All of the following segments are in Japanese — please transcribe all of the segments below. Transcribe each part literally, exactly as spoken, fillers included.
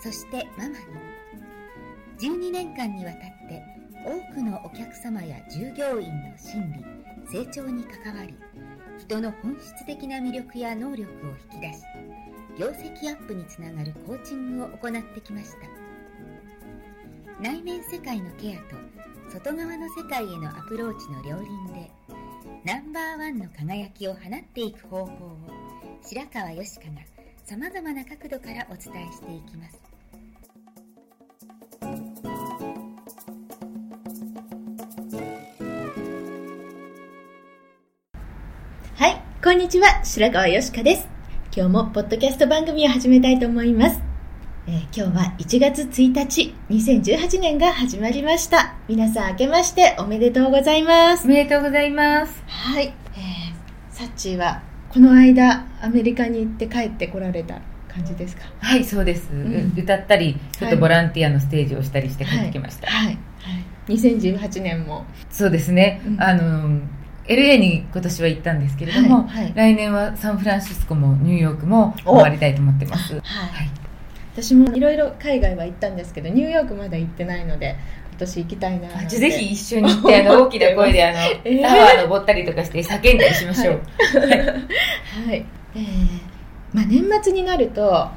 ス、そしてママにじゅうにねんかんにわたって多くのお客様や従業員の心理、成長に関わり、人の本質的な魅力や能力を引き出し、業績アップにつながるコーチングを行ってきました。内面世界のケアと外側の世界へのアプローチの両輪で、ナンバーワンの輝きを放っていく方法を白川よしかがさまざまな角度からお伝えしていきます。こんにちは、白川よしかです。今日もポッドキャスト番組を始めたいと思います。えー、今日はいちがつついたち、にせんじゅうはちねんが始まりました。皆さん明けましておめでとうございます。おめでとうございます。はい、えー、サッチーはこの間アメリカに行って帰ってこられた感じですか？はい、そうです。うん、歌ったり、ちょっとボランティアのステージをしたりして帰ってきました。はい、はいはい、にせんじゅうはちねんも。そうですね。うん、あのエルエー に今年は行ったんですけれども、はいはい、来年はサンフランシスコもニューヨークも回りたいと思ってます、はいはい、私もいろいろ海外は行ったんですけどニューヨークまだ行ってないので今年行きたいなって。ぜひ一緒に行ってあの大きな声であの、えー、タワー登ったりとかして叫んだりしましょう。年末になるとあ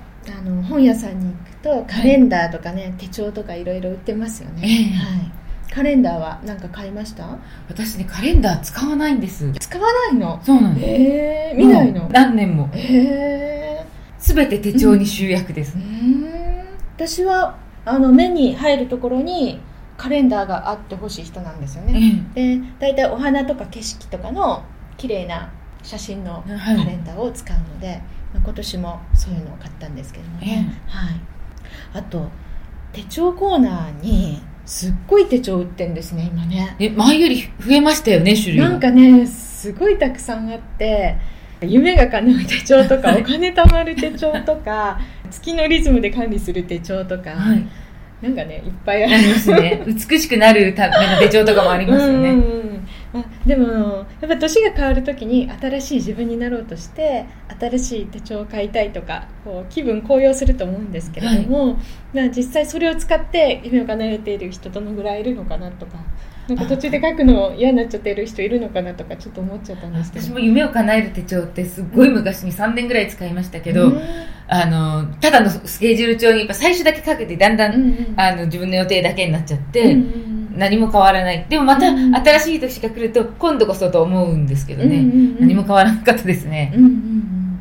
の本屋さんに行くとカレンダーとかね、はい、手帳とかいろいろ売ってますよね、えーはいカレンダーは何か買いました？私ねカレンダー使わないんです。使わないの？そうなんです。えー、見ないの？何年も。えー、全て手帳に集約です。うんうん私はあの目に入るところにカレンダーがあってほしい人なんですよね。うん、で大体お花とか景色とかの綺麗な写真のカレンダーを使うので、はいまあ、今年もそういうのを買ったんですけどもね。えーはい、あと手帳コーナーに。すっごい手帳売ってるんですね今ね。え前より増えましたよね種類。なんかねすごいたくさんあって夢が叶う手帳とかお金貯まる手帳とか月のリズムで管理する手帳とか、はい、なんかねいっぱいありますね。美しくなるための手帳とかもありますよね。うんうん、まあ、でもやっぱ年が変わるときに新しい自分になろうとして新しい手帳を買いたいとかこう気分高揚すると思うんですけれども、はいまあ、実際それを使って夢を叶えている人どのぐらいいるのかなとかなんか途中で書くの嫌になっちゃっている人いるのかなとかちょっと思っちゃったんですけど私も夢を叶える手帳ってすごい昔にさんねんぐらい使いましたけど、うん、あのただのスケジュール帳にやっぱ最初だけ書けてだんだん、うんうん、あの自分の予定だけになっちゃって、うんうん何も変わらない。でもまた新しい年が来ると今度こそと思うんですけどね、うんうんうん、何も変わらなかったですね、うんうんうん、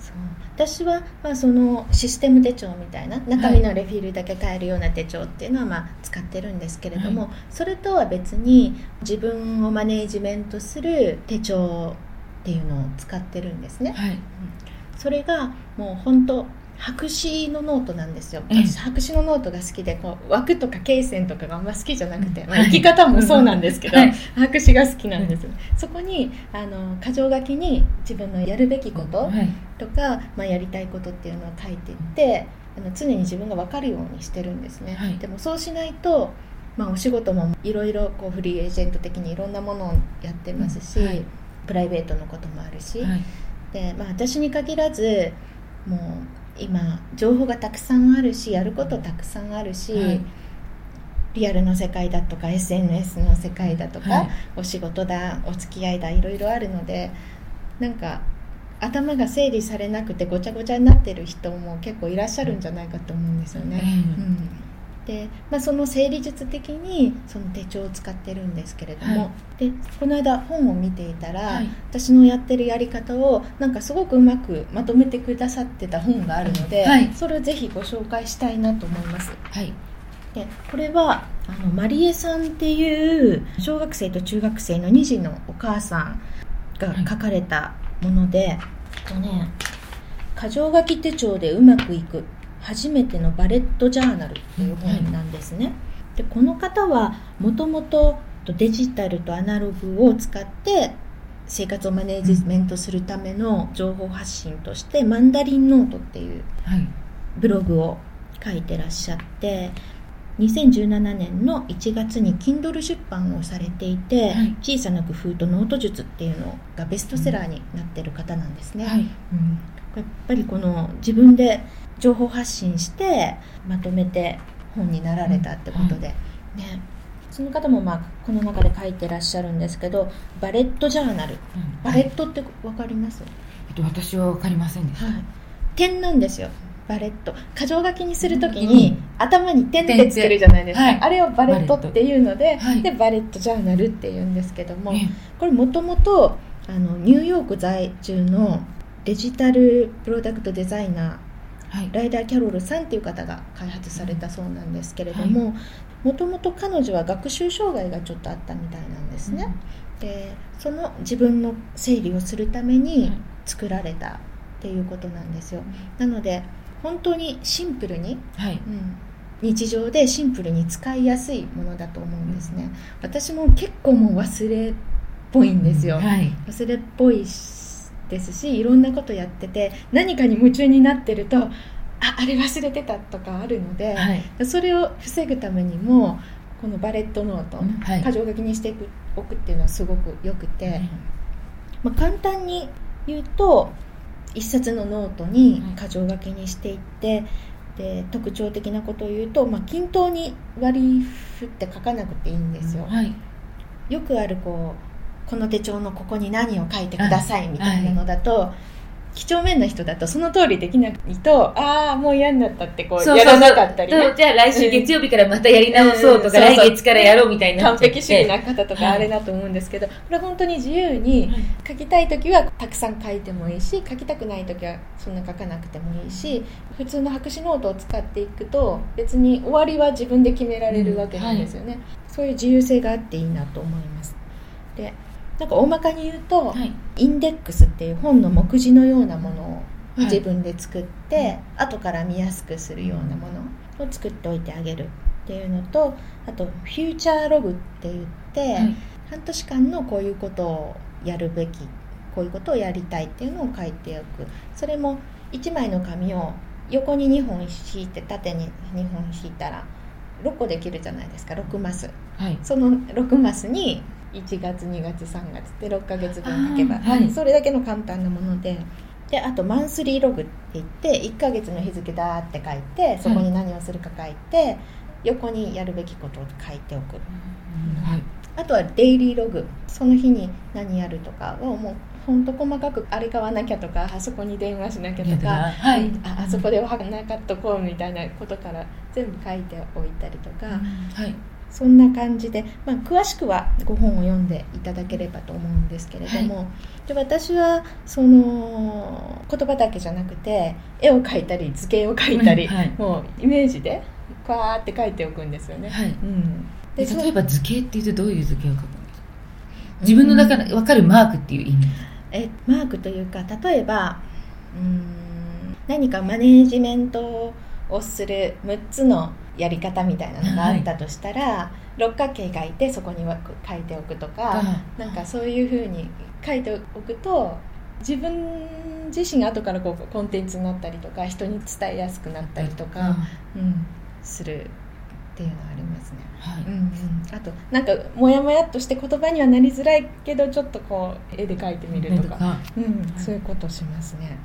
そう私はまあそのシステム手帳みたいな中身のレフィールだけ変えるような手帳っていうのはまあ使ってるんですけれども、はい、それとは別に自分をマネージメントする手帳っていうのを使ってるんですね、はい、それがもう本当白紙のノートなんですよ。私白紙のノートが好きでこう枠とか罫線とかがあんま好きじゃなくて、まあ、生き方もそうなんですけど、はい、白紙が好きなんです、はい、そこにあの箇条書きに自分のやるべきこととか、はいまあ、やりたいことっていうのを書いていってあの常に自分が分かるようにしてるんですね、はい、でもそうしないと、まあ、お仕事もいろいろこうフリーエージェント的にいろんなものをやってますし、はい、プライベートのこともあるし、はいでまあ、私に限らずもう今情報がたくさんあるしやることたくさんあるし、はい、リアルの世界だとか エスエヌエス の世界だとか、はい、お仕事だお付き合いだいろいろあるのでなんか頭が整理されなくてごちゃごちゃになってる人も結構いらっしゃるんじゃないかと思うんですよね、はいうんでまあ、その整理術的にその手帳を使ってるんですけれども、はい、でこの間本を見ていたら、はい、私のやってるやり方をなんかすごくうまくまとめてくださってた本があるので、はい、それをぜひご紹介したいなと思います、はい、でこれはあのマリエさんっていう小学生と中学生のに児のお母さんが書かれたもので、はいえっとね、箇条書き手帳でうまくいく初めてのバレットジャーナルという本なんですね、はい、でこの方はもともとデジタルとアナログを使って生活をマネージメントするための情報発信としてマンダリンノートっていうブログを書いてらっしゃってにせんじゅうななねんのいちがつに Kindle 出版をされていて、はい、小さな工夫とノート術っていうのがベストセラーになっている方なんですね、はいうん、やっぱりこの自分で情報発信してまとめて本になられたってことで、うんはいね、その方もまあこの中で書いてらっしゃるんですけどバレットジャーナル、うんはい、バレットって分かります？えっと、私は分かりませんでした、はい、点なんですよバレット、箇条書きにするときに、うん、頭に点ってつけるじゃないですか、はい、あれをバレットっていうの で, バ レ,、はい、でバレットジャーナルっていうんですけども、ね、これもともとニューヨーク在住のデジタルプロダクトデザイナー、はい、ライダー・キャロルさんっていう方が開発されたそうなんですけれども、もともと彼女は学習障害がちょっとあったみたいなんですね、うん、でその自分の整理をするために作られたっていうことなんですよ。なので本当にシンプルに、はいうん、日常でシンプルに使いやすいものだと思うんですね。私も結構もう忘れっぽいんですよ、うんはい、忘れっぽいですし、いろんなことやってて何かに夢中になってると あ, あれ忘れてたとかあるので、はい、それを防ぐためにもこのバレットノート、はい、箇条書きにしておくっていうのはすごくよくて、はいまあ、簡単に言うと一冊のノートに箇条書きにしていって、うん、で特徴的なことを言うと、まあ、均等に割り振って書かなくていいんですよ、うんはい、よくあるこうこの手帳のここに何を書いてくださいみたいなのだと、はい、几帳面な人だとその通りできないとああもう嫌になったってこうそうそうそうやらなかったり、ね、じゃあ来週月曜日からまたやり直そうとか、うん、来月からやろうみたいになっちゃって完璧主義な方とかあれだと思うんですけど、はい、これ本当に自由に書きたい時はたくさん書いてもいいし書きたくない時はそんな書かなくてもいいし、普通の白紙ノートを使っていくと別に終わりは自分で決められるわけなんですよね、うんはい、そういう自由性があっていいなと思います。でなんか大まかに言うと、はい、インデックスっていう本の目次のようなものを自分で作って、はい、後から見やすくするようなものを作っておいてあげるっていうのと、あとフューチャーログって言って、はい、半年間のこういうことをやるべき、こういうことをやりたいっていうのを書いておく。それもいちまいの紙を横ににほん引いて縦ににほん引いたらろっこできるじゃないですか、ろくマス、はい、そのろくマスにいちがつにがつさんがつってろっかげつぶん書けば、はい、それだけの簡単なもので、であとマンスリーログって言っていっかげつの日付だーって書いてそこに何をするか書いて、はい、横にやるべきことを書いておく、はい、あとはデイリーログ、その日に何やるとかをもうほんと細かく、あれ買わなきゃとかあそこに電話しなきゃとか、はい、あ, あそこでお花買っとこうみたいなことから全部書いておいたりとか、はいそんな感じで、まあ、詳しくはご本を読んでいただければと思うんですけれども、はい、で私はその言葉だけじゃなくて絵を描いたり図形を描いたり、はい、もうイメージでふわーって描いておくんですよね、はいうん、で例えば図形って言うとどういう図形を描くんですか？自分の中で分かるマークっていう意味、うん、えマークというか例えばうーん何かマネージメントをするむっつのやり方みたいなのがあったとしたら、はい、六角形がいてそこに書いておくとか、うん、なんかそういう風に書いておくと自分自身が後からこうコンテンツになったりとか人に伝えやすくなったりとか、うんうん、するっていうのはありますね、はいうんうん、あとなんかモヤモヤっとして言葉にはなりづらいけどちょっとこう絵で描いてみるとか、うん、そういうことをしますね。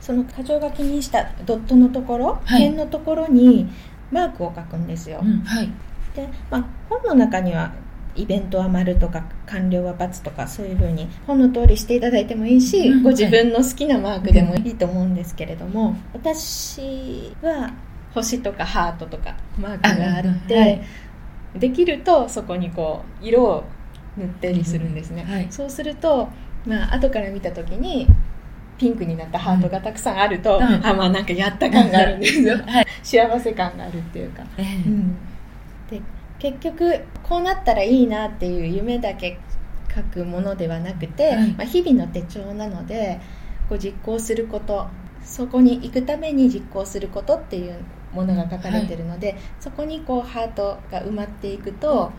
その箇条書きにしたドットのところ、はい、点のところにマークを書くんですよ、うんはいでまあ、本の中にはイベントは丸とか完了は×とかそういう風に本の通りしていただいてもいいし、うん、ご自分の好きなマークでもいいと思うんですけれども、うん、私は星とかハートとかマークがあってあ、はい、できるとそこにこう色を塗ったりするんですね、うんはい、そうすると、まあ、後から見た時にピンクになったハートがたくさんあると、うん、あまあなんかやった感があるんですよ、はい、幸せ感があるっていうか、えーうん、で結局こうなったらいいなっていう夢だけ書くものではなくて、はいまあ、日々の手帳なのでこう実行すること、そこに行くために実行することっていうものが書かれているので、はい、そこにこうハートが埋まっていくと、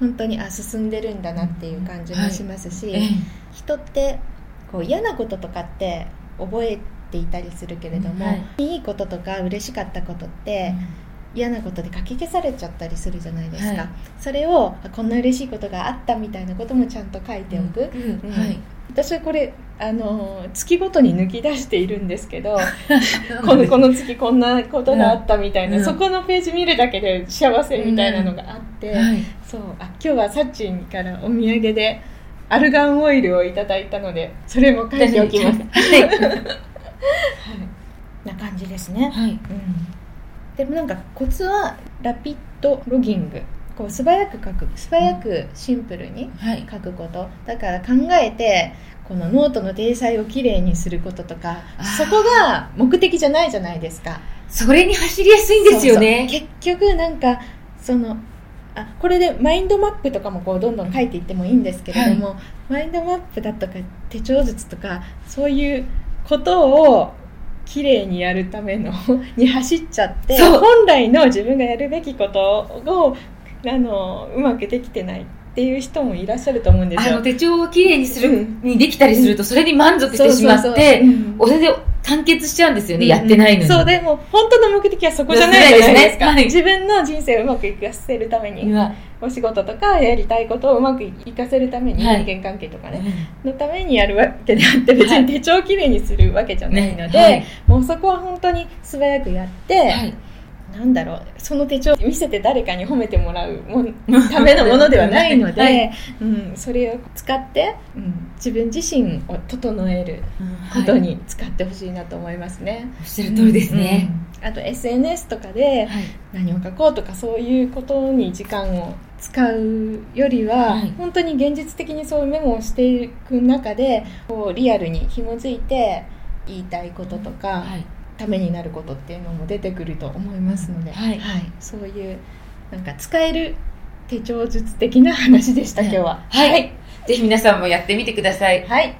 うん、本当にあ進んでるんだなっていう感じもしますし、はい、人ってこう嫌なこととかって覚えていたりするけれども、はい、いいこととか嬉しかったことって、うん、嫌なことでかき消されちゃったりするじゃないですか、はい、それをこんな嬉しいことがあったみたいなこともちゃんと書いておく、うんうんはい、私はこれあの月ごとに抜き出しているんですけどこの、この月こんなことがあったみたいな、うん、そこのページ見るだけで幸せみたいなのがあって、うんはい、そうあ今日はサッチンからお土産でアルガンオイルをいただいたのでそれも書いておきますはい、はい、な感じですね、はいうん、でもなんかコツはラピッドロギング、こう素早く書く、素早くシンプルに書くこと、はい、だから考えてこのノートの体裁をきれいにすることとか、そこが目的じゃないじゃないですか。それに走りやすいんですよね。そうそう結局なんかそのあこれでマインドマップとかもこうどんどん書いていってもいいんですけれども、はい、マインドマップだとか手帳術とかそういうことをきれいにやるためのに走っちゃって、本来の自分がやるべきことをあのうまくできてないっていう人もいらっしゃると思うんですよ。あの手帳をきれいにする、うん、にできたりするとそれに満足してしまってお手で完結しちゃうんですよね、うん、やってないのに。そうでも本当の目的はそこじゃないじゃないですか、はい、自分の人生をうまくいかせるために、うん、お仕事とかやりたいことをうまくいかせるために、はい、人間関係とかね、うん、のためにやるわけであって別に手帳をきれいにするわけじゃないので、はいはい、もうそこは本当に素早くやって、はいなんだろうその手帳を見せて誰かに褒めてもらうもためのものではないので、はいうん、それを使って、うん、自分自身を整えることに使ってほしいなと思いますね。おっしゃる通りですね、うん、あと エスエヌエス とかで何を書こうとかそういうことに時間を使うよりは、はい、本当に現実的にそういうメモをしていく中でこうリアルに紐づいて言いたいこととか、はいためになることっていうのも出てくると思いますので、はいはい、そういうなんか使える手帳術的な話でした今日は、はいはい、ぜひ皆さんもやってみてください、はい、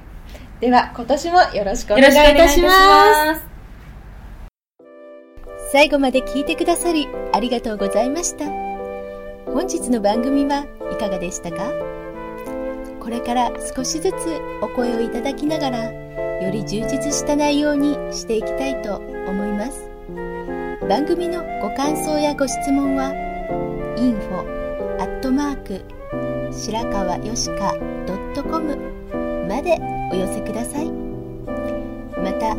では今年もよろしくお願いいたします。最後まで聞いてくださりありがとうございました。本日の番組はいかがでしたか？これから少しずつお声をいただきながらより充実した内容にしていきたいと思います。番組のご感想やご質問は インフォ アット 白川よしか ドット コム までお寄せください。また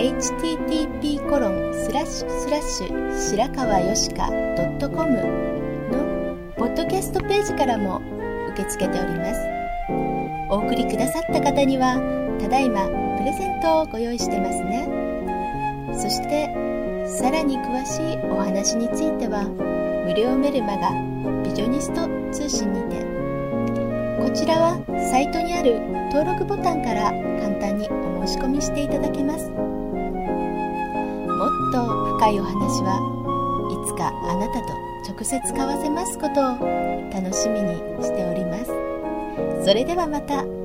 エイチティーティーピー コロン スラッシュ スラッシュ 白川よしか ドット コム のポッドキャストページからも受け付けております。お送りくださった方にはただいまプレゼントをご用意してますね。そしてさらに詳しいお話については無料メルマガビジョニスト通信にて、こちらはサイトにある登録ボタンから簡単にお申し込みしていただけます。もっと深いお話はいつかあなたと直接交わせますことを楽しみにしております。それではまた。